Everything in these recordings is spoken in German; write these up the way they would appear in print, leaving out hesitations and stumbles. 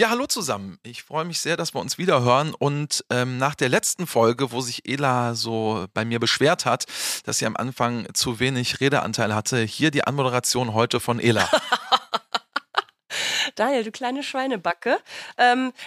Ja, hallo zusammen. Ich freue mich sehr, dass wir uns wieder hören. Und nach der letzten Folge, wo sich Ela so bei mir beschwert hat, dass sie am Anfang zu wenig Redeanteil hatte, hier die Anmoderation heute von Ela. Daniel, du kleine Schweinebacke.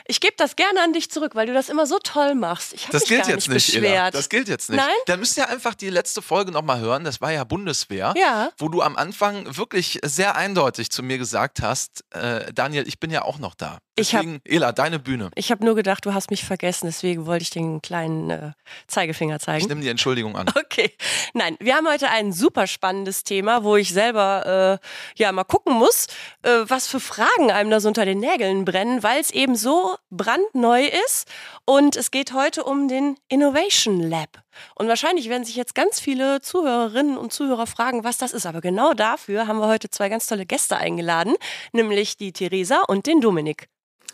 Ich gebe das gerne an dich zurück, weil du das immer so toll machst. Ich habe mich gar nicht beschwert. Ela, das gilt jetzt nicht. Nein? Dann müsst ihr einfach die letzte Folge nochmal hören. Das war ja Bundeswehr, wo du am Anfang wirklich sehr eindeutig zu mir gesagt hast, Daniel, ich bin ja auch noch da. Deswegen, Ela, deine Bühne. Ich habe nur gedacht, du hast mich vergessen, deswegen wollte ich den kleinen Zeigefinger zeigen. Ich nehme die Entschuldigung an. Okay. Nein, wir haben heute ein super spannendes Thema, wo ich selber mal gucken muss, was für Fragen einem da so unter den Nägeln brennen, weil es eben so brandneu ist. Und es geht heute um den Innovation Lab. Und wahrscheinlich werden sich jetzt ganz viele Zuhörerinnen und Zuhörer fragen, was das ist. Aber genau dafür haben wir heute zwei ganz tolle Gäste eingeladen, nämlich die Theresa und den Dominik.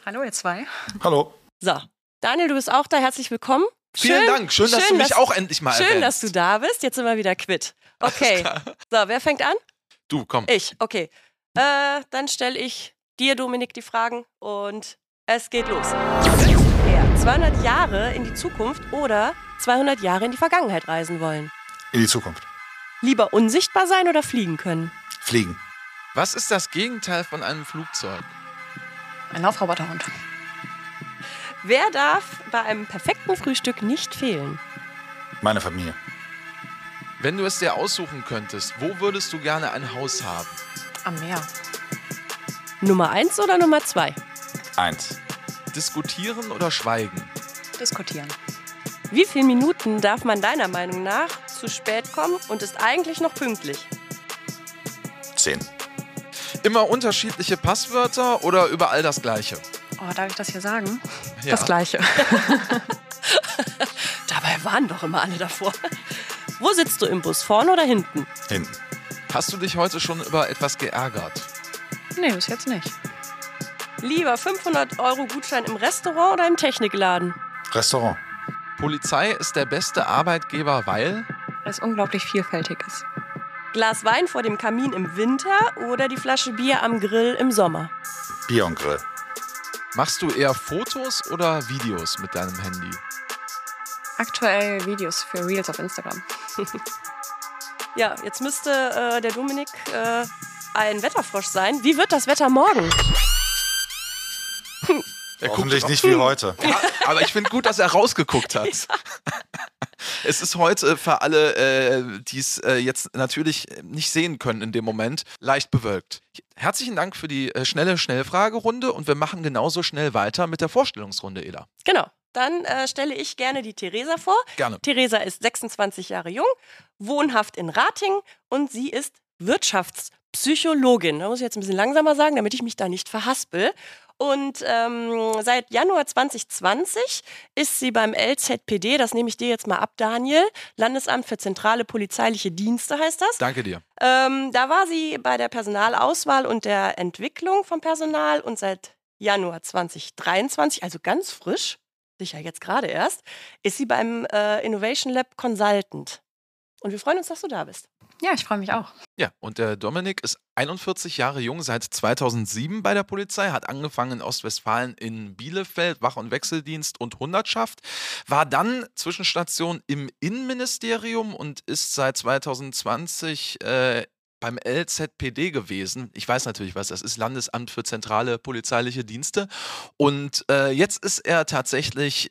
Hallo ihr zwei. Hallo. So, Daniel, du bist auch da. Herzlich willkommen. Vielen Dank. Schön, dass du mich endlich mal erwähnt. Schön, dass du da bist. Jetzt sind wir wieder quitt. Okay. So, wer fängt an? Du, komm. Ich, okay. Dann stelle ich dir, Dominik, die Fragen und es geht los. 200 Jahre in die Zukunft oder 200 Jahre in die Vergangenheit reisen wollen? In die Zukunft. Lieber unsichtbar sein oder fliegen können? Fliegen. Was ist das Gegenteil von einem Flugzeug? Ein Laufroboterhund. Wer darf bei einem perfekten Frühstück nicht fehlen? Meine Familie. Wenn du es dir aussuchen könntest, wo würdest du gerne ein Haus haben? Am Meer. Nummer 1 oder Nummer 2? 1. Diskutieren oder schweigen? Diskutieren. Wie viele Minuten darf man deiner Meinung nach zu spät kommen und ist eigentlich noch pünktlich? 10. Immer unterschiedliche Passwörter oder überall das Gleiche? Oh, darf ich das hier sagen? Ja. Das Gleiche. Dabei waren doch immer alle davor. Wo sitzt du im Bus, vorne oder hinten? Hinten. Hast du dich heute schon über etwas geärgert? Nee, bis jetzt nicht. Lieber 500 € Gutschein im Restaurant oder im Technikladen? Restaurant. Polizei ist der beste Arbeitgeber, weil? Es unglaublich vielfältig ist. Glas Wein vor dem Kamin im Winter oder die Flasche Bier am Grill im Sommer? Bier und Grill. Machst du eher Fotos oder Videos mit deinem Handy? Aktuell Videos für Reels auf Instagram. Ja, jetzt müsste der Dominik ein Wetterfrosch sein. Wie wird das Wetter morgen? Hoffentlich nicht wie heute. Ja, aber ich finde gut, dass er rausgeguckt hat. Ja. Es ist heute für alle, die es jetzt natürlich nicht sehen können in dem Moment, leicht bewölkt. Herzlichen Dank für die schnelle Schnellfragerunde und wir machen genauso schnell weiter mit der Vorstellungsrunde, Ela. Genau. Dann stelle ich gerne die Theresa vor. Gerne. Theresa ist 26 Jahre jung, wohnhaft in Ratingen und sie ist Wirtschaftspsychologin. Da muss ich jetzt ein bisschen langsamer sagen, damit ich mich da nicht verhaspel. Und seit Januar 2020 ist sie beim LZPD, das nehme ich dir jetzt mal ab, Daniel, Landesamt für zentrale polizeiliche Dienste heißt das. Danke dir. Da war sie bei der Personalauswahl und der Entwicklung von Personal und seit Januar 2023, also ganz frisch, sicher jetzt gerade erst, ist sie beim Innovation Lab Consultant. Und wir freuen uns, dass du da bist. Ja, ich freue mich auch. Ja, und der Dominik ist 41 Jahre jung, seit 2007 bei der Polizei, hat angefangen in Ostwestfalen in Bielefeld, Wach- und Wechseldienst und Hundertschaft, war dann Zwischenstation im Innenministerium und ist seit 2020 beim LZPD gewesen. Ich weiß natürlich was, das ist Landesamt für zentrale polizeiliche Dienste. Und jetzt ist er tatsächlich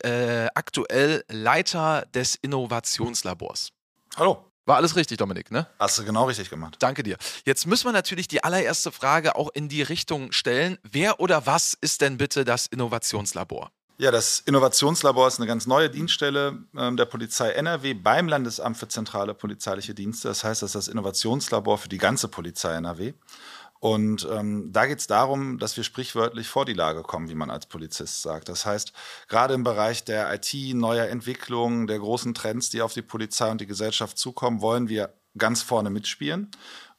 aktuell Leiter des Innovationslabors. Hallo. War alles richtig, Dominik, ne? Hast du genau richtig gemacht. Danke dir. Jetzt müssen wir natürlich die allererste Frage auch in die Richtung stellen. Wer oder was ist denn bitte das Innovationslabor? Ja, das Innovationslabor ist eine ganz neue Dienststelle der Polizei NRW beim Landesamt für zentrale polizeiliche Dienste. Das heißt, das ist das Innovationslabor für die ganze Polizei NRW. Und da geht es darum, dass wir sprichwörtlich vor die Lage kommen, wie man als Polizist sagt. Das heißt, gerade im Bereich der IT, neuer Entwicklungen, der großen Trends, die auf die Polizei und die Gesellschaft zukommen, wollen wir ganz vorne mitspielen.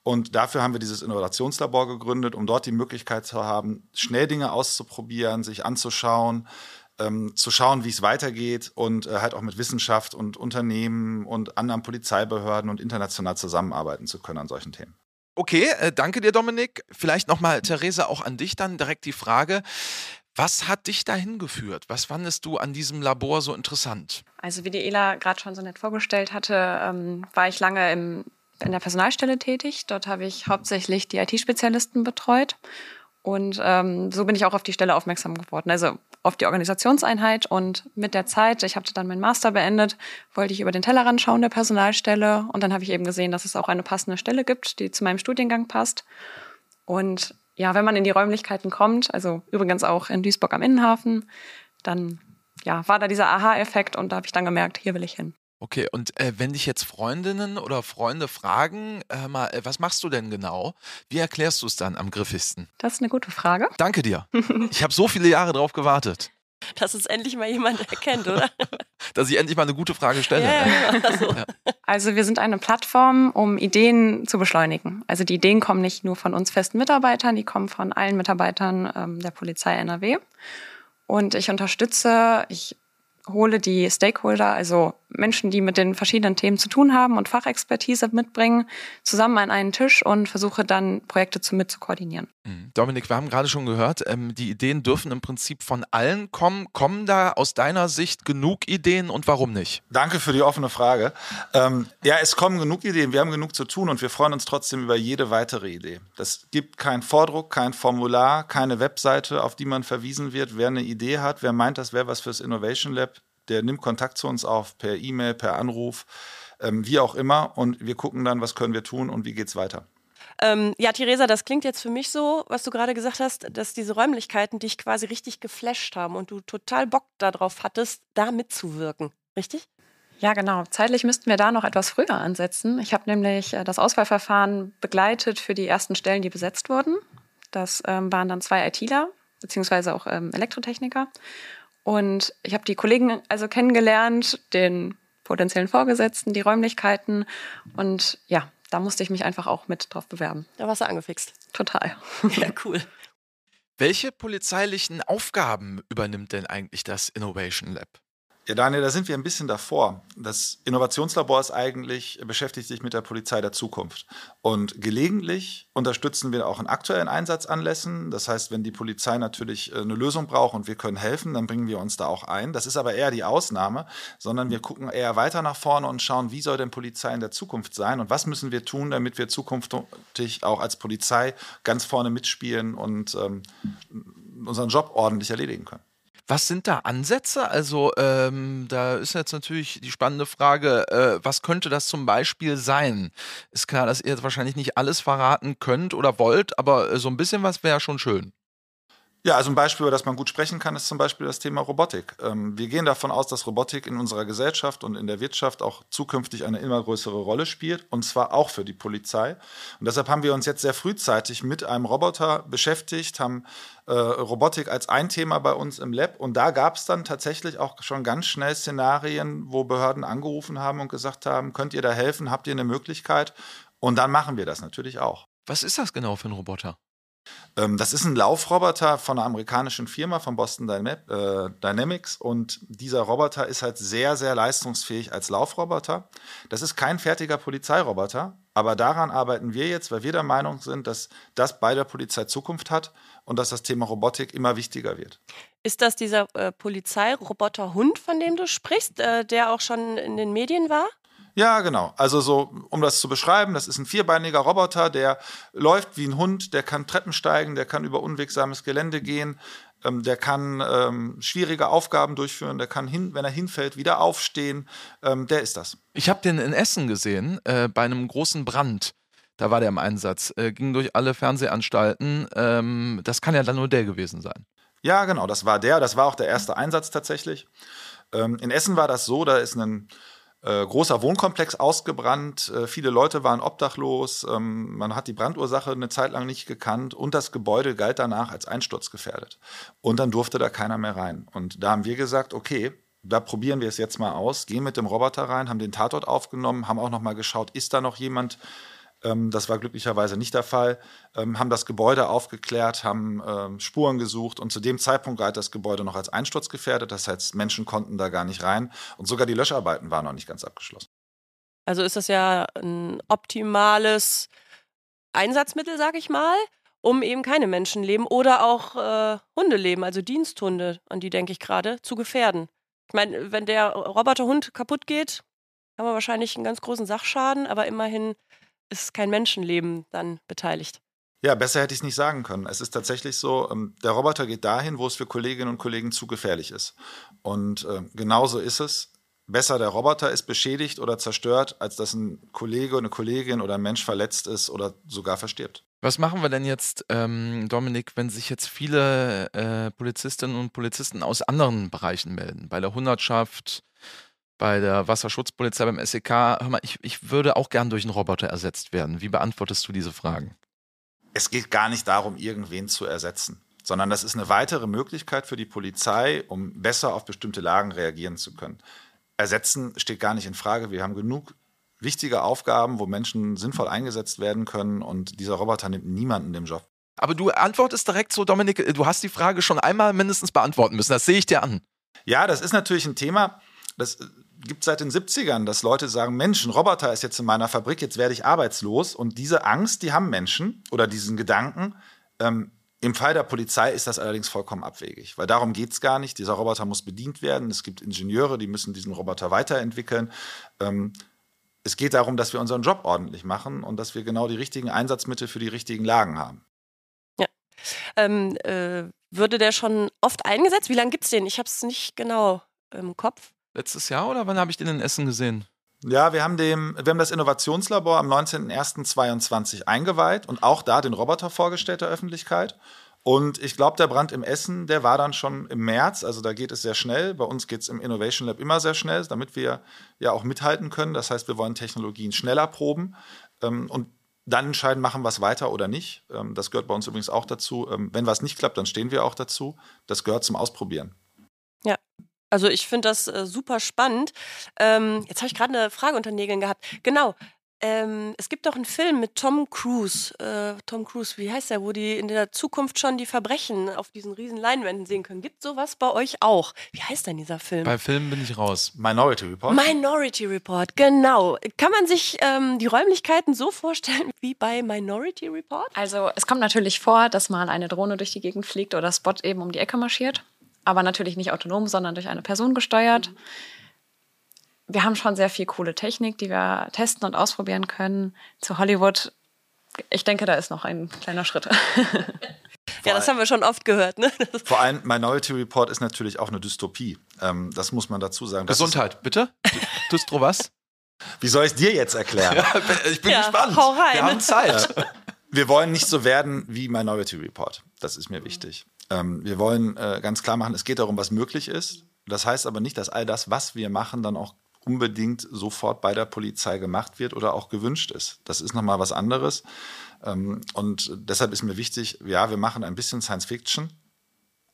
Und dafür haben wir dieses Innovationslabor gegründet, um dort die Möglichkeit zu haben, schnell Dinge auszuprobieren, sich anzuschauen, zu schauen, wie es weitergeht und halt auch mit Wissenschaft und Unternehmen und anderen Polizeibehörden und international zusammenarbeiten zu können an solchen Themen. Okay, danke dir, Dominik. Vielleicht nochmal, Theresa, auch an dich dann direkt die Frage, Was hat dich dahin geführt? Was fandest du an diesem Labor so interessant? Also wie die Ela gerade schon so nett vorgestellt hatte, war ich lange in der Personalstelle tätig. Dort habe ich hauptsächlich die IT-Spezialisten betreut. Und so bin ich auch auf die Stelle aufmerksam geworden, also auf die Organisationseinheit. Und mit der Zeit, ich hatte dann meinen Master beendet, wollte ich über den Tellerrand schauen der Personalstelle. Und dann habe ich eben gesehen, dass es auch eine passende Stelle gibt, die zu meinem Studiengang passt. Und ja, wenn man in die Räumlichkeiten kommt, also übrigens auch in Duisburg am Innenhafen, dann ja, war da dieser Aha-Effekt und da habe ich dann gemerkt, hier will ich hin. Okay, und wenn dich jetzt Freundinnen oder Freunde fragen, was machst du denn genau? Wie erklärst du es dann am griffigsten? Das ist eine gute Frage. Danke dir. Ich habe so viele Jahre drauf gewartet. Dass es endlich mal jemand erkennt, oder? Dass ich endlich mal eine gute Frage stelle. Ja, genau. Also. Ja. Also wir sind eine Plattform, um Ideen zu beschleunigen. Also die Ideen kommen nicht nur von uns festen Mitarbeitern, die kommen von allen Mitarbeitern der Polizei NRW. Und ich hole die Stakeholder, also Menschen, die mit den verschiedenen Themen zu tun haben und Fachexpertise mitbringen, zusammen an einen Tisch und versuche dann Projekte zu koordinieren. Dominik, wir haben gerade schon gehört, die Ideen dürfen im Prinzip von allen kommen. Kommen da aus deiner Sicht genug Ideen und warum nicht? Danke für die offene Frage. Ja, es kommen genug Ideen, wir haben genug zu tun und wir freuen uns trotzdem über jede weitere Idee. Das gibt keinen Vordruck, kein Formular, keine Webseite, auf die man verwiesen wird. Wer eine Idee hat, wer meint, das wäre was fürs Innovation Lab, der nimmt Kontakt zu uns auf per E-Mail, per Anruf, wie auch immer. Und wir gucken dann, was können wir tun und wie geht's weiter. Ja, Theresa, das klingt jetzt für mich so, was du gerade gesagt hast, dass diese Räumlichkeiten dich quasi richtig geflasht haben und du total Bock darauf hattest, da mitzuwirken. Richtig? Ja, genau. Zeitlich müssten wir da noch etwas früher ansetzen. Ich habe nämlich das Auswahlverfahren begleitet für die ersten Stellen, die besetzt wurden. Das waren dann 2 ITler, beziehungsweise auch Elektrotechniker. Und ich habe die Kollegen also kennengelernt, den potenziellen Vorgesetzten, die Räumlichkeiten. Und ja, da musste ich mich einfach auch mit drauf bewerben. Da warst du angefixt. Total. Ja, cool. Welche polizeilichen Aufgaben übernimmt denn eigentlich das Innovation Lab? Ja, Daniel, da sind wir ein bisschen davor. Das Innovationslabor ist eigentlich, beschäftigt sich mit der Polizei der Zukunft. Und gelegentlich unterstützen wir auch in aktuellen Einsatzanlässen. Das heißt, wenn die Polizei natürlich eine Lösung braucht und wir können helfen, dann bringen wir uns da auch ein. Das ist aber eher die Ausnahme, sondern wir gucken eher weiter nach vorne und schauen, wie soll denn Polizei in der Zukunft sein und was müssen wir tun, damit wir zukünftig auch als Polizei ganz vorne mitspielen und unseren Job ordentlich erledigen können. Was sind da Ansätze? Also da ist jetzt natürlich die spannende Frage, was könnte das zum Beispiel sein? Ist klar, dass ihr jetzt wahrscheinlich nicht alles verraten könnt oder wollt, aber so ein bisschen was wäre schon schön. Ja, also ein Beispiel, über das man gut sprechen kann, ist zum Beispiel das Thema Robotik. Wir gehen davon aus, dass Robotik in unserer Gesellschaft und in der Wirtschaft auch zukünftig eine immer größere Rolle spielt und zwar auch für die Polizei. Und deshalb haben wir uns jetzt sehr frühzeitig mit einem Roboter beschäftigt, haben Robotik als ein Thema bei uns im Lab und da gab es dann tatsächlich auch schon ganz schnell Szenarien, wo Behörden angerufen haben und gesagt haben, könnt ihr da helfen, habt ihr eine Möglichkeit? Und dann machen wir das natürlich auch. Was ist das genau für ein Roboter? Das ist ein Laufroboter von einer amerikanischen Firma, von Boston Dynamics. Und dieser Roboter ist halt sehr, sehr leistungsfähig als Laufroboter. Das ist kein fertiger Polizeiroboter, aber daran arbeiten wir jetzt, weil wir der Meinung sind, dass das bei der Polizei Zukunft hat und dass das Thema Robotik immer wichtiger wird. Ist das dieser Polizeiroboter-Hund, von dem du sprichst, der auch schon in den Medien war? Ja, genau. Also so, um das zu beschreiben, das ist ein vierbeiniger Roboter, der läuft wie ein Hund, der kann Treppen steigen, der kann über unwegsames Gelände gehen, der kann schwierige Aufgaben durchführen, der kann, wenn er hinfällt, wieder aufstehen. Der ist das. Ich habe den in Essen gesehen, bei einem großen Brand. Da war der im Einsatz. Ging durch alle Fernsehanstalten. Das kann ja dann nur der gewesen sein. Ja, genau. Das war der. Das war auch der erste Einsatz tatsächlich. In Essen war das so, da ist ein großer Wohnkomplex ausgebrannt, viele Leute waren obdachlos, man hat die Brandursache eine Zeit lang nicht gekannt und das Gebäude galt danach als einsturzgefährdet. Und dann durfte da keiner mehr rein. Und da haben wir gesagt, okay, da probieren wir es jetzt mal aus, gehen mit dem Roboter rein, haben den Tatort aufgenommen, haben auch nochmal geschaut, ist da noch jemand? Das war glücklicherweise nicht der Fall, haben das Gebäude aufgeklärt, haben Spuren gesucht und zu dem Zeitpunkt galt das Gebäude noch als einsturzgefährdet, das heißt, Menschen konnten da gar nicht rein und sogar die Löscharbeiten waren noch nicht ganz abgeschlossen. Also ist das ja ein optimales Einsatzmittel, sage ich mal, um eben keine Menschenleben oder auch Hundeleben, also Diensthunde, an die denke ich gerade, zu gefährden. Ich meine, wenn der Roboterhund kaputt geht, haben wir wahrscheinlich einen ganz großen Sachschaden, aber immerhin ist kein Menschenleben dann beteiligt. Ja, besser hätte ich es nicht sagen können. Es ist tatsächlich so, der Roboter geht dahin, wo es für Kolleginnen und Kollegen zu gefährlich ist. Und genauso ist es. Besser der Roboter ist beschädigt oder zerstört, als dass ein Kollege, eine Kollegin oder ein Mensch verletzt ist oder sogar verstirbt. Was machen wir denn jetzt, Dominik, wenn sich jetzt viele Polizistinnen und Polizisten aus anderen Bereichen melden? Bei der Hundertschaft, bei der Wasserschutzpolizei, beim SEK. Hör mal, ich würde auch gern durch einen Roboter ersetzt werden. Wie beantwortest du diese Fragen? Es geht gar nicht darum, irgendwen zu ersetzen, sondern das ist eine weitere Möglichkeit für die Polizei, um besser auf bestimmte Lagen reagieren zu können. Ersetzen steht gar nicht in Frage. Wir haben genug wichtige Aufgaben, wo Menschen sinnvoll eingesetzt werden können, und dieser Roboter nimmt niemanden den Job. Aber du antwortest direkt so, Dominik, du hast die Frage schon einmal mindestens beantworten müssen. Das sehe ich dir an. Ja, das ist natürlich ein Thema, das gibt es seit den 70ern, dass Leute sagen, Mensch, ein Roboter ist jetzt in meiner Fabrik, jetzt werde ich arbeitslos. Und diese Angst, die haben Menschen oder diesen Gedanken. Im Fall der Polizei ist das allerdings vollkommen abwegig, weil darum geht es gar nicht. Dieser Roboter muss bedient werden. Es gibt Ingenieure, die müssen diesen Roboter weiterentwickeln. Es geht darum, dass wir unseren Job ordentlich machen und dass wir genau die richtigen Einsatzmittel für die richtigen Lagen haben. Ja. Würde der schon oft eingesetzt? Wie lange gibt es den? Ich habe es nicht genau im Kopf. Letztes Jahr oder wann habe ich den in Essen gesehen? Ja, wir haben das Innovationslabor am 19.01.22 eingeweiht und auch da den Roboter vorgestellt der Öffentlichkeit. Und ich glaube, der Brand im Essen, der war dann schon im März, also da geht es sehr schnell. Bei uns geht es im Innovation Lab immer sehr schnell, damit wir ja auch mithalten können. Das heißt, wir wollen Technologien schneller proben und dann entscheiden, machen wir es weiter oder nicht. Das gehört bei uns übrigens auch dazu. Wenn was nicht klappt, dann stehen wir auch dazu. Das gehört zum Ausprobieren. Ja. Also ich finde das super spannend. Jetzt habe ich gerade eine Frage unter Nägeln gehabt. Genau, es gibt doch einen Film mit Tom Cruise. Tom Cruise, wie heißt der, wo die in der Zukunft schon die Verbrechen auf diesen riesen Leinwänden sehen können. Gibt sowas bei euch auch? Wie heißt denn dieser Film? Bei Filmen bin ich raus. Minority Report. Minority Report, genau. Kann man sich die Räumlichkeiten so vorstellen wie bei Minority Report? Also es kommt natürlich vor, dass mal eine Drohne durch die Gegend fliegt oder Spot eben um die Ecke marschiert. Aber natürlich nicht autonom, sondern durch eine Person gesteuert. Wir haben schon sehr viel coole Technik, die wir testen und ausprobieren können. Zu Hollywood, ich denke, da ist noch ein kleiner Schritt. Ja, das haben wir schon oft gehört. Ne? Vor allem Minority Report ist natürlich auch eine Dystopie. Das muss man dazu sagen. Gesundheit, bitte? Dystro was? Wie soll ich es dir jetzt erklären? Ja, ich bin gespannt. Hau rein. Wir haben Zeit. Wir wollen nicht so werden wie Minority Report. Das ist mir wichtig. Wir wollen ganz klar machen, es geht darum, was möglich ist. Das heißt aber nicht, dass all das, was wir machen, dann auch unbedingt sofort bei der Polizei gemacht wird oder auch gewünscht ist. Das ist nochmal was anderes. Und deshalb ist mir wichtig, ja, wir machen ein bisschen Science-Fiction,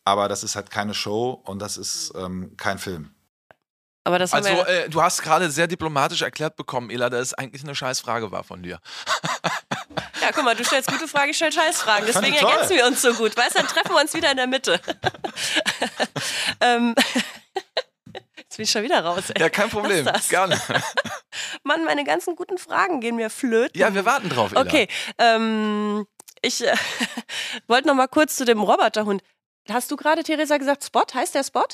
aber das ist halt keine Show und das ist kein Film. Aber das also du hast gerade sehr diplomatisch erklärt bekommen, Ela, dass es eigentlich eine Scheißfrage war von dir. Ja, guck mal, du stellst gute Fragen, ich stelle Scheißfragen. Deswegen ergänzen wir uns so gut. Weißt du, dann treffen wir uns wieder in der Mitte. Jetzt bin ich schon wieder raus. Ey. Ja, kein Problem. Gerne. Mann, meine ganzen guten Fragen gehen mir flöten. Ja, wir warten drauf, Ela. Okay, ich wollte noch mal kurz zu dem Roboterhund. Hast du gerade, Theresa, gesagt, Spot? Heißt der Spot?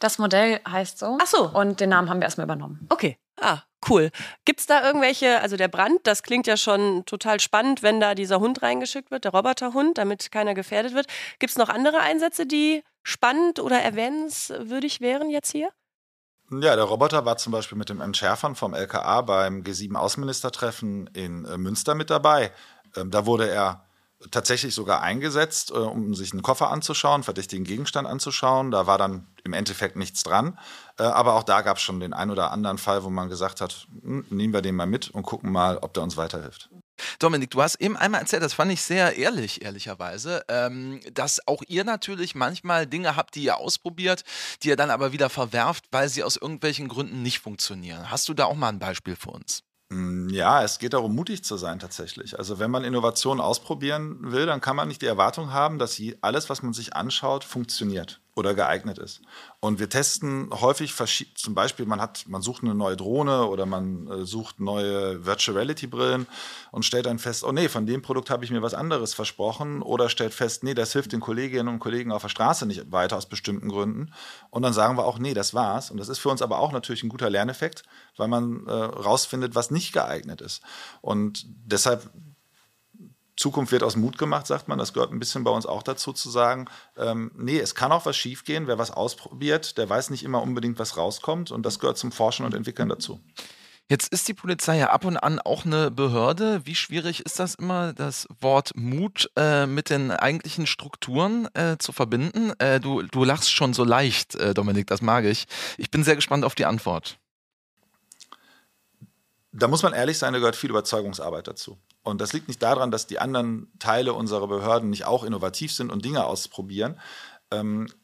Das Modell heißt so. Ach so. Und den Namen haben wir erstmal übernommen. Okay. Ah, cool. Gibt's da irgendwelche, also der Brand, das klingt ja schon total spannend, wenn da dieser Hund reingeschickt wird, der Roboterhund, damit keiner gefährdet wird. Gibt's noch andere Einsätze, die spannend oder erwähnenswürdig wären jetzt hier? Ja, der Roboter war zum Beispiel mit dem Entschärfern vom LKA beim G7-Außenministertreffen in Münster mit dabei. Da wurde er tatsächlich sogar eingesetzt, um sich einen Koffer anzuschauen, einen verdächtigen Gegenstand anzuschauen. Da war dann im Endeffekt nichts dran. Aber auch da gab es schon den einen oder anderen Fall, wo man gesagt hat, nehmen wir den mal mit und gucken mal, ob der uns weiterhilft. Dominik, du hast eben einmal erzählt, das fand ich sehr ehrlich, ehrlicherweise, dass auch ihr natürlich manchmal Dinge habt, die ihr ausprobiert, die ihr dann aber wieder verwerft, weil sie aus irgendwelchen Gründen nicht funktionieren. Hast du da auch mal ein Beispiel für uns? Ja, es geht darum, mutig zu sein tatsächlich. Also wenn man Innovationen ausprobieren will, dann kann man nicht die Erwartung haben, dass alles, was man sich anschaut, funktioniert oder geeignet ist. Und wir testen häufig, zum Beispiel, man sucht eine neue Drohne oder man sucht neue Virtual Reality Brillen und stellt dann fest, oh nee, von dem Produkt habe ich mir was anderes versprochen, oder stellt fest, nee, das hilft den Kolleginnen und Kollegen auf der Straße nicht weiter aus bestimmten Gründen. Und dann sagen wir auch, nee, das war's. Und das ist für uns aber auch natürlich ein guter Lerneffekt, weil man rausfindet, was nicht geeignet ist. Und deshalb, Zukunft wird aus Mut gemacht, sagt man. Das gehört ein bisschen bei uns auch dazu, zu sagen, nee, es kann auch was schief gehen. Wer was ausprobiert, der weiß nicht immer unbedingt, was rauskommt. Und das gehört zum Forschen und Entwickeln dazu. Jetzt ist die Polizei ja ab und an auch eine Behörde. Wie schwierig ist das immer, das Wort Mut mit den eigentlichen Strukturen zu verbinden? Du lachst schon so leicht, Dominik, das mag ich. Ich bin sehr gespannt auf die Antwort. Da muss man ehrlich sein, da gehört viel Überzeugungsarbeit dazu. Und das liegt nicht daran, dass die anderen Teile unserer Behörden nicht auch innovativ sind und Dinge ausprobieren.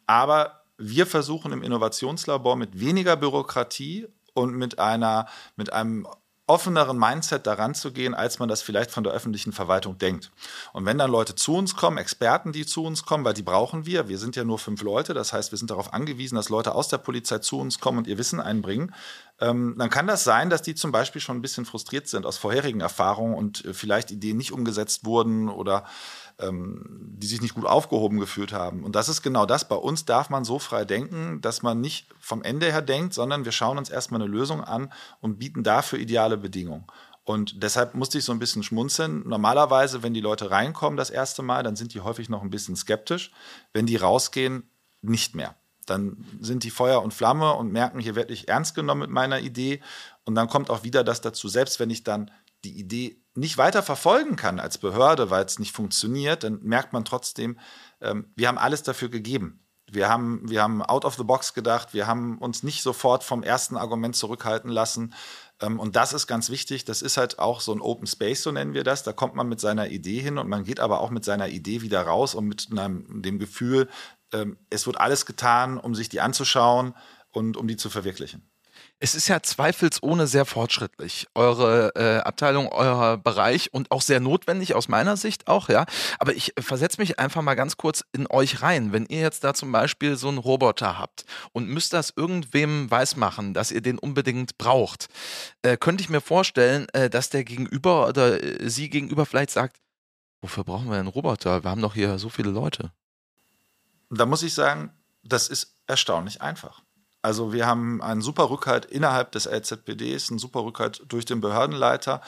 Aber wir versuchen im Innovationslabor mit weniger Bürokratie und mit einem offeneren Mindset daran zu gehen, als man das vielleicht von der öffentlichen Verwaltung denkt. Und wenn dann Leute zu uns kommen, Experten, die zu uns kommen, weil die brauchen wir. Wir sind ja nur 5 Leute, das heißt, wir sind darauf angewiesen, dass Leute aus der Polizei zu uns kommen und ihr Wissen einbringen. Dann kann das sein, dass die zum Beispiel schon ein bisschen frustriert sind aus vorherigen Erfahrungen und vielleicht Ideen nicht umgesetzt wurden oder die sich nicht gut aufgehoben gefühlt haben. Und das ist genau das. Bei uns darf man so frei denken, dass man nicht vom Ende her denkt, sondern wir schauen uns erstmal eine Lösung an und bieten dafür ideale Bedingungen. Und deshalb musste ich so ein bisschen schmunzeln. Normalerweise, wenn die Leute reinkommen das erste Mal, dann sind die häufig noch ein bisschen skeptisch. Wenn die rausgehen, nicht mehr. Dann sind die Feuer und Flamme und merken, hier werde ich ernst genommen mit meiner Idee. Und dann kommt auch wieder das dazu, selbst wenn ich dann die Idee nicht weiter verfolgen kann als Behörde, weil es nicht funktioniert, dann merkt man trotzdem, wir haben alles dafür gegeben. Wir haben out of the box gedacht, wir haben uns nicht sofort vom ersten Argument zurückhalten lassen. Und das ist ganz wichtig, das ist halt auch so ein Open Space, so nennen wir das. Da kommt man mit seiner Idee hin und man geht aber auch mit seiner Idee wieder raus und mit dem Gefühl, es wird alles getan, um sich die anzuschauen und um die zu verwirklichen. Es ist ja zweifelsohne sehr fortschrittlich, eure Abteilung, euer Bereich, und auch sehr notwendig aus meiner Sicht auch, ja. Aber ich versetze mich einfach mal ganz kurz in euch rein. Wenn ihr jetzt da zum Beispiel so einen Roboter habt und müsst das irgendwem weismachen, dass ihr den unbedingt braucht, könnte ich mir vorstellen, dass der Gegenüber oder sie gegenüber vielleicht sagt, wofür brauchen wir einen Roboter? Wir haben doch hier so viele Leute. Da muss ich sagen, das ist erstaunlich einfach. Also wir haben einen super Rückhalt innerhalb des LZPDs, einen super Rückhalt durch den Behördenleiter.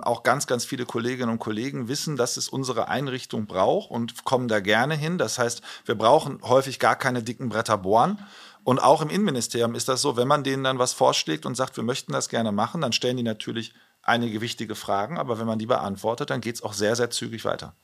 Auch ganz, ganz viele Kolleginnen und Kollegen wissen, dass es unsere Einrichtung braucht und kommen da gerne hin. Das heißt, wir brauchen häufig gar keine dicken Bretter bohren. Und auch im Innenministerium ist das so, wenn man denen dann was vorschlägt und sagt, wir möchten das gerne machen, dann stellen die natürlich einige wichtige Fragen. Aber wenn man die beantwortet, dann geht es auch sehr, sehr zügig weiter.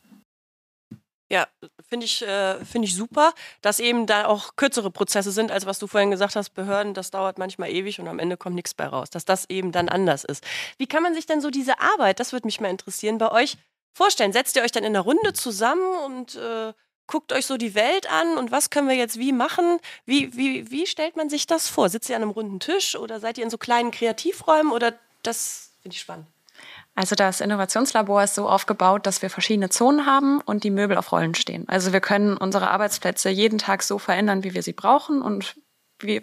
Ja, finde ich super, dass eben da auch kürzere Prozesse sind, als was du vorhin gesagt hast, Behörden, das dauert manchmal ewig und am Ende kommt nichts bei raus, dass das eben dann anders ist. Wie kann man sich denn so diese Arbeit, das würde mich mal interessieren, bei euch vorstellen? Setzt ihr euch dann in der Runde zusammen und guckt euch so die Welt an und was können wir jetzt wie machen? Wie stellt man sich das vor? Sitzt ihr an einem runden Tisch oder seid ihr in so kleinen Kreativräumen? Oder das finde ich spannend. Also das Innovationslabor ist so aufgebaut, dass wir verschiedene Zonen haben und die Möbel auf Rollen stehen. Also wir können unsere Arbeitsplätze jeden Tag so verändern, wie wir sie brauchen und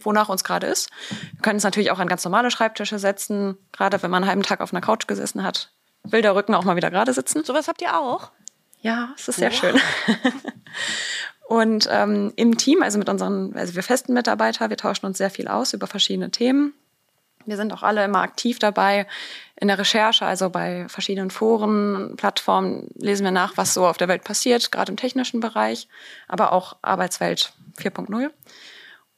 wonach uns gerade ist. Wir können es natürlich auch an ganz normale Schreibtische setzen, gerade wenn man einen halben Tag auf einer Couch gesessen hat, will der Rücken auch mal wieder gerade sitzen. Sowas habt ihr auch? Ja, es ist sehr schön. Und im Team, also mit unseren, also wir festen Mitarbeiter, wir tauschen uns sehr viel aus über verschiedene Themen. Wir sind auch alle immer aktiv dabei in der Recherche, also bei verschiedenen Foren, Plattformen lesen wir nach, was so auf der Welt passiert, gerade im technischen Bereich, aber auch Arbeitswelt 4.0.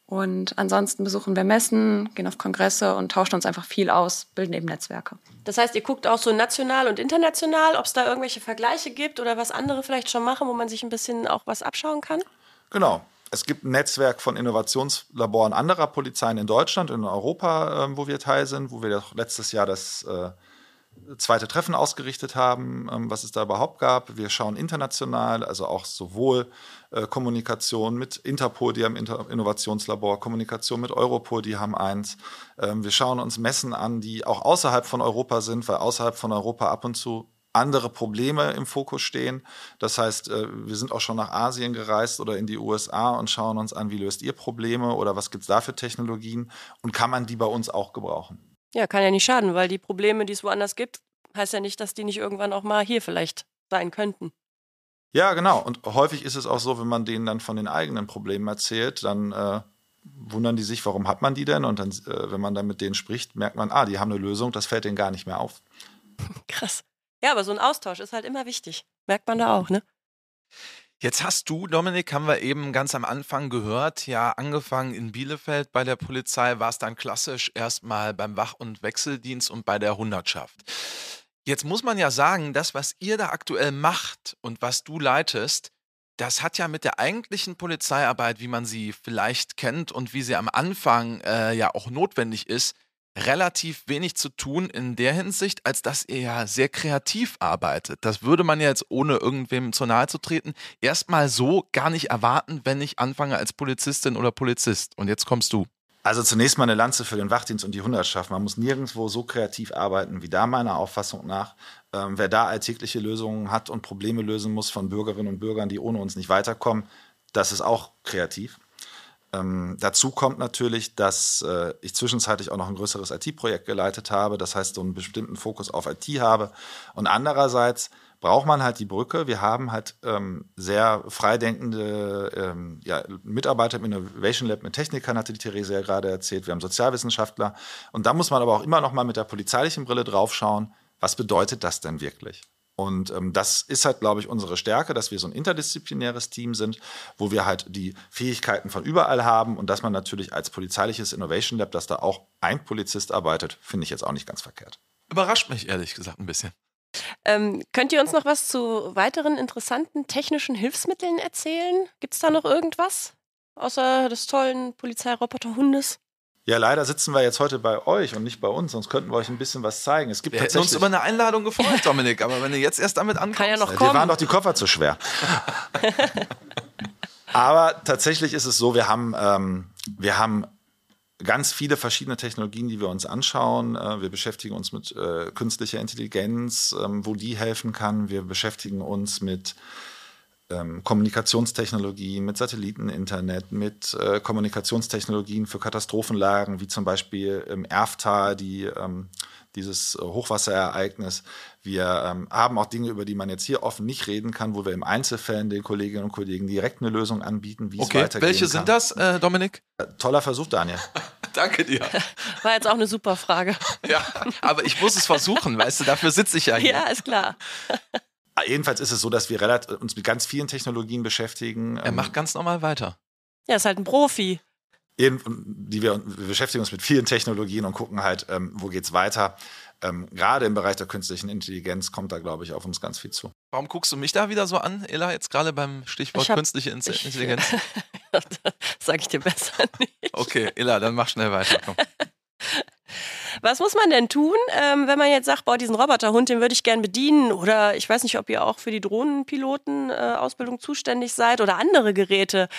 Und ansonsten besuchen wir Messen, gehen auf Kongresse und tauschen uns einfach viel aus, bilden eben Netzwerke. Das heißt, ihr guckt auch so national und international, ob es da irgendwelche Vergleiche gibt oder was andere vielleicht schon machen, wo man sich ein bisschen auch was abschauen kann? Genau. Es gibt ein Netzwerk von Innovationslaboren anderer Polizeien in Deutschland, in Europa, wo wir teil sind, wo wir letztes Jahr das zweite Treffen ausgerichtet haben, was es da überhaupt gab. Wir schauen international, also auch sowohl Kommunikation mit Interpol, die haben Innovationslabor, Kommunikation mit Europol, die haben eins. Wir schauen uns Messen an, die auch außerhalb von Europa sind, weil außerhalb von Europa ab und zu andere Probleme im Fokus stehen. Das heißt, wir sind auch schon nach Asien gereist oder in die USA und schauen uns an, wie löst ihr Probleme oder was gibt es da für Technologien und kann man die bei uns auch gebrauchen? Ja, kann ja nicht schaden, weil die Probleme, die es woanders gibt, heißt ja nicht, dass die nicht irgendwann auch mal hier vielleicht sein könnten. Ja, genau. Und häufig ist es auch so, wenn man denen dann von den eigenen Problemen erzählt, dann wundern die sich, warum hat man die denn? Und dann, wenn man dann mit denen spricht, merkt man, die haben eine Lösung, das fällt denen gar nicht mehr auf. Krass. Ja, aber so ein Austausch ist halt immer wichtig. Merkt man da auch, ne? Jetzt hast du, Dominik, haben wir eben ganz am Anfang gehört, ja, angefangen in Bielefeld bei der Polizei, warst dann klassisch erstmal beim Wach- und Wechseldienst und bei der Hundertschaft. Jetzt muss man ja sagen, das, was ihr da aktuell macht und was du leitest, das hat ja mit der eigentlichen Polizeiarbeit, wie man sie vielleicht kennt und wie sie am Anfang ja auch notwendig ist, relativ wenig zu tun in der Hinsicht, als dass ihr ja sehr kreativ arbeitet. Das würde man ja jetzt, ohne irgendwem zu nahe zu treten, erstmal so gar nicht erwarten, wenn ich anfange als Polizistin oder Polizist. Und jetzt kommst du. Also zunächst mal eine Lanze für den Wachdienst und die Hundertschaft. Man muss nirgendwo so kreativ arbeiten wie da, meiner Auffassung nach. Wer da alltägliche Lösungen hat und Probleme lösen muss von Bürgerinnen und Bürgern, die ohne uns nicht weiterkommen, das ist auch kreativ. Dazu kommt natürlich, dass ich zwischenzeitlich auch noch ein größeres IT-Projekt geleitet habe. Das heißt, so einen bestimmten Fokus auf IT habe. Und andererseits braucht man halt die Brücke. Wir haben halt sehr freidenkende Mitarbeiter im Innovation Lab, mit Technikern, hatte die Theresa ja gerade erzählt. Wir haben Sozialwissenschaftler. Und da muss man aber auch immer noch mal mit der polizeilichen Brille draufschauen. Was bedeutet das denn wirklich? Und das ist halt, glaube ich, unsere Stärke, dass wir so ein interdisziplinäres Team sind, wo wir halt die Fähigkeiten von überall haben und dass man natürlich als polizeiliches Innovation Lab, dass da auch ein Polizist arbeitet, finde ich jetzt auch nicht ganz verkehrt. Überrascht mich ehrlich gesagt ein bisschen. Könnt ihr uns noch was zu weiteren interessanten technischen Hilfsmitteln erzählen? Gibt es da noch irgendwas außer des tollen Polizeiroboterhundes? Ja, leider sitzen wir jetzt heute bei euch und nicht bei uns, sonst könnten wir euch ein bisschen was zeigen. Es gibt wir tatsächlich hätten uns über eine Einladung gefreut, Dominik, aber wenn du jetzt erst damit ankommst. Kann ja noch kommen. Dir waren doch die Koffer zu schwer. Aber tatsächlich ist es so, wir haben ganz viele verschiedene Technologien, die wir uns anschauen. Wir beschäftigen uns mit künstlicher Intelligenz, wo die helfen kann. Wir beschäftigen uns mit Kommunikationstechnologien, mit Satelliteninternet, mit Kommunikationstechnologien für Katastrophenlagen, wie zum Beispiel im Erftal dieses Hochwasserereignis. Wir haben auch Dinge, über die man jetzt hier offen nicht reden kann, wo wir im Einzelfällen den Kolleginnen und Kollegen direkt eine Lösung anbieten, wie es weitergehen kann. Welche sind das, Dominik? Toller Versuch, Daniel. Danke dir. War jetzt auch eine super Frage. Ja, aber ich muss es versuchen, weißt du, dafür sitze ich ja hier. Ja, ist klar. Jedenfalls ist es so, dass wir uns mit ganz vielen Technologien beschäftigen. Er macht ganz normal weiter. Ja, ist halt ein Profi. Wir beschäftigen uns mit vielen Technologien und gucken halt, wo geht's weiter. Gerade im Bereich der künstlichen Intelligenz kommt da, glaube ich, auf uns ganz viel zu. Warum guckst du mich da wieder so an, Ela, jetzt gerade beim Stichwort künstliche Intelligenz? Sag ich dir besser nicht. Okay, Ela, dann mach schnell weiter. Komm. Was muss man denn tun, wenn man jetzt sagt, boah, diesen Roboterhund, den würde ich gern bedienen, oder ich weiß nicht, ob ihr auch für die Drohnenpiloten Ausbildung zuständig seid oder andere Geräte.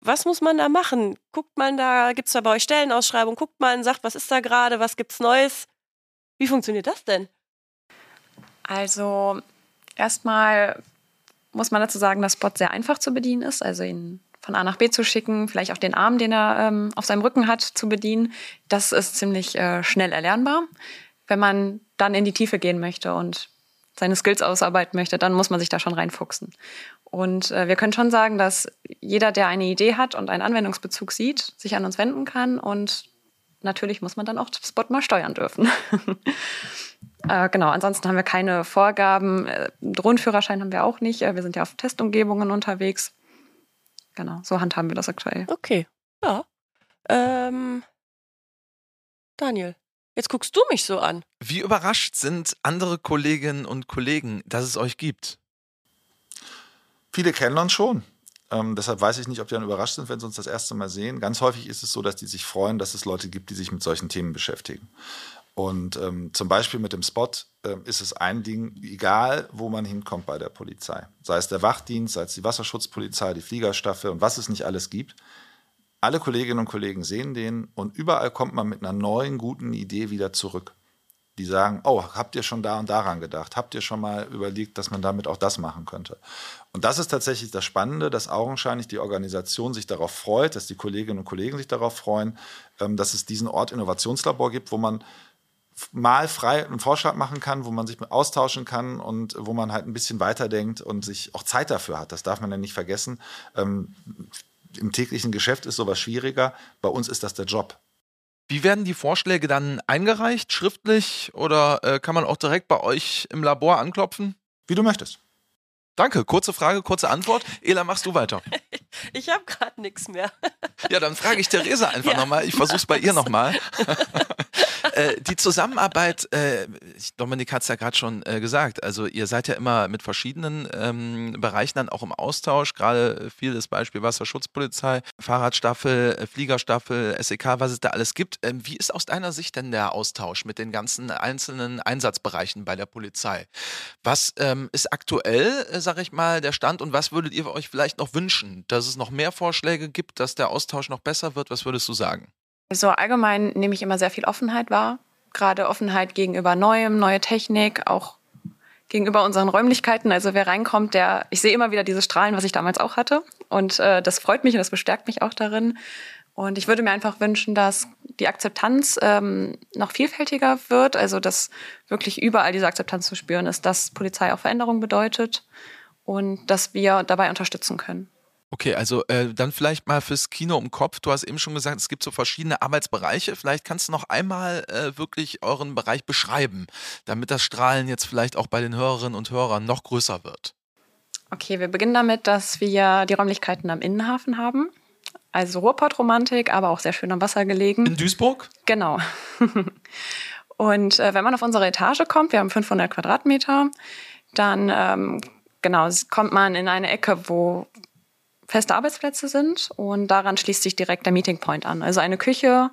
Was muss man da machen? Guckt man da, gibt es da bei euch Stellenausschreibungen, guckt man und sagt, was ist da gerade, was gibt's Neues? Wie funktioniert das denn? Also erstmal muss man dazu sagen, dass Spot sehr einfach zu bedienen ist, also ihn von A nach B zu schicken, vielleicht auch den Arm, den er auf seinem Rücken hat, zu bedienen. Das ist ziemlich schnell erlernbar. Wenn man dann in die Tiefe gehen möchte und seine Skills ausarbeiten möchte, dann muss man sich da schon reinfuchsen. Und wir können schon sagen, dass jeder, der eine Idee hat und einen Anwendungsbezug sieht, sich an uns wenden kann. Und natürlich muss man dann auch Spot mal steuern dürfen. Genau, ansonsten haben wir keine Vorgaben. Drohnenführerschein haben wir auch nicht. Wir sind ja auf Testumgebungen unterwegs. Genau, so handhaben wir das aktuell. Okay, ja. Daniel, jetzt guckst du mich so an. Wie überrascht sind andere Kolleginnen und Kollegen, dass es euch gibt? Viele kennen uns schon. Deshalb weiß ich nicht, ob die dann überrascht sind, wenn sie uns das erste Mal sehen. Ganz häufig ist es so, dass die sich freuen, dass es Leute gibt, die sich mit solchen Themen beschäftigen. Und zum Beispiel mit dem Spot ist es ein Ding, egal wo man hinkommt bei der Polizei. Sei es der Wachdienst, sei es die Wasserschutzpolizei, die Fliegerstaffel und was es nicht alles gibt. Alle Kolleginnen und Kollegen sehen den und überall kommt man mit einer neuen, guten Idee wieder zurück. die sagen, oh, habt ihr schon da und daran gedacht? Habt ihr schon mal überlegt, dass man damit auch das machen könnte? Und das ist tatsächlich das Spannende, dass augenscheinlich die Organisation sich darauf freut, dass die Kolleginnen und Kollegen sich darauf freuen, dass es diesen Ort Innovationslabor gibt, wo man mal frei einen Vorschlag machen kann, wo man sich austauschen kann und wo man halt ein bisschen weiterdenkt und sich auch Zeit dafür hat. Das darf man ja nicht vergessen. Im täglichen Geschäft ist sowas schwieriger. Bei uns ist das der Job. Wie werden die Vorschläge dann eingereicht, schriftlich oder kann man auch direkt bei euch im Labor anklopfen? Wie du möchtest. Danke, kurze Frage, kurze Antwort. Ela, machst du weiter? Ich habe gerade nichts mehr. Ja, dann frage ich Theresa einfach nochmal. Ich versuche es bei ihr nochmal. Die Zusammenarbeit, Dominik hat es ja gerade schon gesagt, also ihr seid ja immer mit verschiedenen Bereichen dann auch im Austausch, gerade viel das Beispiel Wasserschutzpolizei, Fahrradstaffel, Fliegerstaffel, SEK, was es da alles gibt. Wie ist aus deiner Sicht denn der Austausch mit den ganzen einzelnen Einsatzbereichen bei der Polizei? Was ist aktuell, sage ich mal, der Stand und was würdet ihr euch vielleicht noch wünschen, dass es noch mehr Vorschläge gibt, dass der Austausch noch besser wird? Was würdest du sagen? So allgemein nehme ich immer sehr viel Offenheit wahr, gerade Offenheit gegenüber Neuem, neue Technik, auch gegenüber unseren Räumlichkeiten. Also wer reinkommt, ich sehe immer wieder diese Strahlen, was ich damals auch hatte und das freut mich und das bestärkt mich auch darin. Und ich würde mir einfach wünschen, dass die Akzeptanz noch vielfältiger wird, also dass wirklich überall diese Akzeptanz zu spüren ist, dass Polizei auch Veränderung bedeutet und dass wir dabei unterstützen können. Okay, also dann vielleicht mal fürs Kino im Kopf. Du hast eben schon gesagt, es gibt so verschiedene Arbeitsbereiche. Vielleicht kannst du noch einmal wirklich euren Bereich beschreiben, damit das Strahlen jetzt vielleicht auch bei den Hörerinnen und Hörern noch größer wird. Okay, wir beginnen damit, dass wir die Räumlichkeiten am Innenhafen haben. Also Ruhrpott-Romantik, aber auch sehr schön am Wasser gelegen. In Duisburg? Genau. Und wenn man auf unsere Etage kommt, wir haben 500 Quadratmeter, dann kommt man in eine Ecke, wo feste Arbeitsplätze sind und daran schließt sich direkt der Meeting Point an, also eine Küche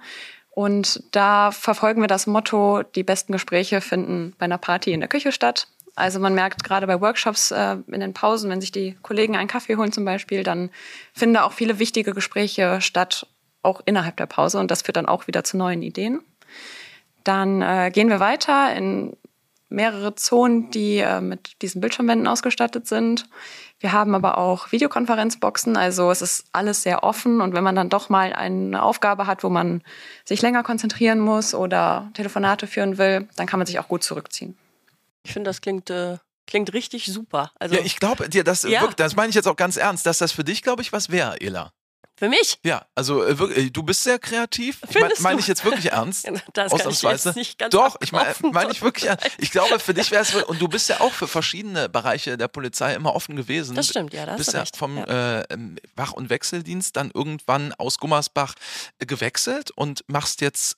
und da verfolgen wir das Motto, die besten Gespräche finden bei einer Party in der Küche statt. Also man merkt gerade bei Workshops in den Pausen, wenn sich die Kollegen einen Kaffee holen zum Beispiel, dann finden da auch viele wichtige Gespräche statt, auch innerhalb der Pause und das führt dann auch wieder zu neuen Ideen. Dann gehen wir weiter in mehrere Zonen, die mit diesen Bildschirmwänden ausgestattet sind. Wir haben aber auch Videokonferenzboxen, also es ist alles sehr offen und wenn man dann doch mal eine Aufgabe hat, wo man sich länger konzentrieren muss oder Telefonate führen will, dann kann man sich auch gut zurückziehen. Ich finde, das klingt richtig super. Also, ja, ich glaube dir, das meine ich jetzt auch ganz ernst, dass das für dich, glaube ich, was wäre, Ela. Für mich? Ja, also wirklich, du bist sehr kreativ. Meine ich jetzt wirklich ernst? Das kann ich jetzt nicht ganz abkaufen. Doch, ich meine ich wirklich ernst. Ich glaube, für dich wäre es... Und du bist ja auch für verschiedene Bereiche der Polizei immer offen gewesen. Das stimmt, ja, das ist recht. Du bist ja vom Wach- und Wechseldienst dann irgendwann aus Gummersbach gewechselt und machst jetzt...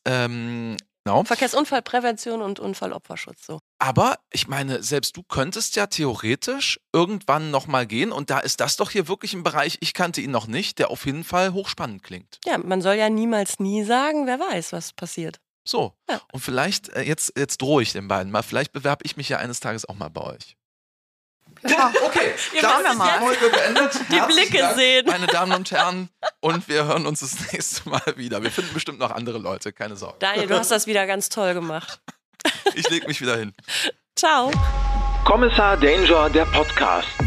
Verkehrsunfallprävention und Unfallopferschutz. So. Aber ich meine, selbst du könntest ja theoretisch irgendwann nochmal gehen und da ist das doch hier wirklich ein Bereich, ich kannte ihn noch nicht, der auf jeden Fall hochspannend klingt. Ja, man soll ja niemals nie sagen, wer weiß, was passiert. So, ja. Und vielleicht, jetzt drohe ich den beiden mal, vielleicht bewerbe ich mich ja eines Tages auch mal bei euch. Ja, okay, schauen wir mal. Die Blicke sehen. Meine Damen und Herren, und wir hören uns das nächste Mal wieder. Wir finden bestimmt noch andere Leute, keine Sorge. Daniel, du hast das wieder ganz toll gemacht. Ich leg mich wieder hin. Ciao. Kommissar Danger, der Podcast.